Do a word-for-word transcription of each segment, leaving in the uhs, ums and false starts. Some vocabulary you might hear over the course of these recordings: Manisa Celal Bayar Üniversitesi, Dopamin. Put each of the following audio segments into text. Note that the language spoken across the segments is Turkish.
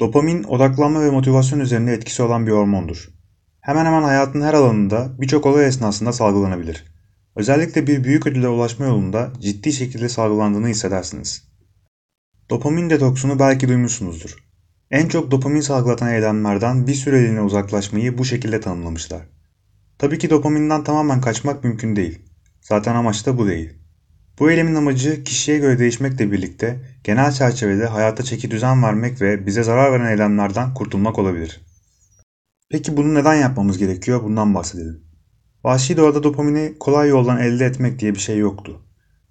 Dopamin, odaklanma ve motivasyon üzerinde etkisi olan bir hormondur. Hemen hemen hayatın her alanında birçok olay esnasında salgılanabilir. Özellikle bir büyük ödüle ulaşma yolunda ciddi şekilde salgılandığını hissedersiniz. Dopamin detoksunu belki duymuşsunuzdur. En çok dopamin salgılatan eylemlerden bir süreliğine uzaklaşmayı bu şekilde tanımlamışlar. Tabii ki dopaminden tamamen kaçmak mümkün değil. Zaten amaç da bu değil. Bu eylemin amacı kişiye göre değişmekle birlikte genel çerçevede hayata çeki düzen vermek ve bize zarar veren eylemlerden kurtulmak olabilir. Peki bunu neden yapmamız gerekiyor? Bundan bahsedelim. Vahşi doğada dopamini kolay yoldan elde etmek diye bir şey yoktu.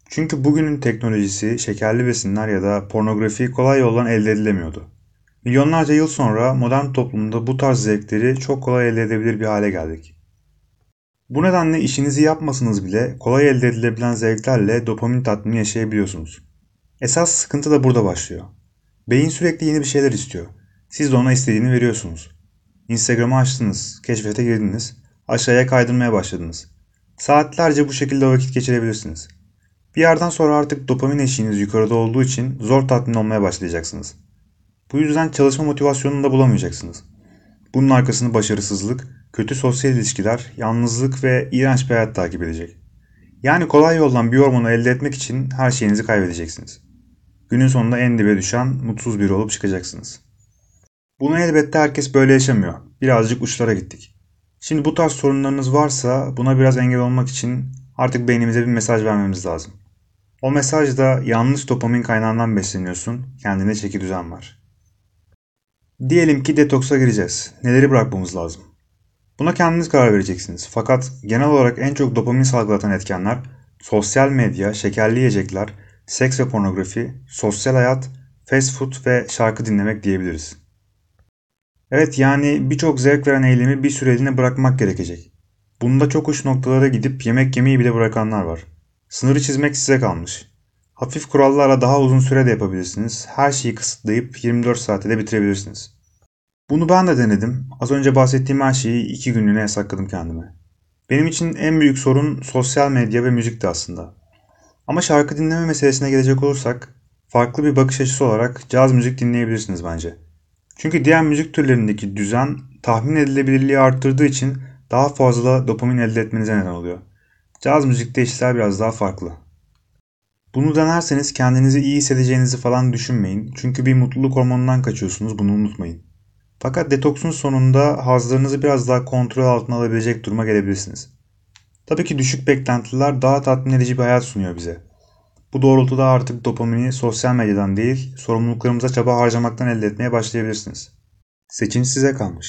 Çünkü bugünün teknolojisi, şekerli besinler ya da pornografi kolay yoldan elde edilemiyordu. Milyonlarca yıl sonra modern toplumda bu tarz zevkleri çok kolay elde edebilir bir hale geldik. Bu nedenle işinizi yapmasanız bile kolay elde edilebilen zevklerle dopamin tatmini yaşayabiliyorsunuz. Esas sıkıntı da burada başlıyor. Beyin sürekli yeni bir şeyler istiyor. Siz de ona istediğini veriyorsunuz. Instagram'ı açtınız, keşfete girdiniz, aşağıya kaydırmaya başladınız. Saatlerce bu şekilde vakit geçirebilirsiniz. Bir yerden sonra artık dopamin eşiğiniz yukarıda olduğu için zor tatmin olmaya başlayacaksınız. Bu yüzden çalışma motivasyonunu da bulamayacaksınız. Bunun arkasını başarısızlık, kötü sosyal ilişkiler, yalnızlık ve iğrenç bir hayat takip edecek. Yani kolay yoldan bir hormonu elde etmek için her şeyinizi kaybedeceksiniz. Günün sonunda en dibe düşen mutsuz biri olup çıkacaksınız. Bunu elbette herkes böyle yaşamıyor. Birazcık uçlara gittik. Şimdi bu tarz sorunlarınız varsa buna biraz engel olmak için artık beynimize bir mesaj vermemiz lazım. O mesaj da yanlış dopamin kaynağından besleniyorsun, kendine çeki düzen ver. Diyelim ki detoksa gireceğiz. Neleri bırakmamız lazım? Buna kendiniz karar vereceksiniz. Fakat genel olarak en çok dopamin salgılatan etkenler sosyal medya, şekerli yiyecekler, seks ve pornografi, sosyal hayat, fast food ve şarkı dinlemek diyebiliriz. Evet, yani birçok zevk veren eylemi bir süreliğine bırakmak gerekecek. Bunda çok uç noktalara gidip yemek yemeyi bile bırakanlar var. Sınırı çizmek size kalmış. Hafif kurallarla daha uzun sürede yapabilirsiniz. Her şeyi kısıtlayıp yirmi dört saate de bitirebilirsiniz. Bunu ben de denedim. Az önce bahsettiğim her şeyi iki günlüğüne yasakladım kendime. Benim için en büyük sorun sosyal medya ve müzikti aslında. Ama şarkı dinleme meselesine gelecek olursak, farklı bir bakış açısı olarak caz müzik dinleyebilirsiniz bence. Çünkü diğer müzik türlerindeki düzen tahmin edilebilirliği arttırdığı için daha fazla dopamin elde etmenize neden oluyor. Caz müzikte işler biraz daha farklı. Bunu denerseniz kendinizi iyi hissedeceğinizi falan düşünmeyin. Çünkü bir mutluluk hormonundan kaçıyorsunuz, bunu unutmayın. Fakat detoksun sonunda hazlarınızı biraz daha kontrol altına alabilecek duruma gelebilirsiniz. Tabii ki düşük beklentiler daha tatmin edici bir hayat sunuyor bize. Bu doğrultuda artık dopamini sosyal medyadan değil, sorumluluklarımıza çaba harcamaktan elde etmeye başlayabilirsiniz. Seçim size kalmış.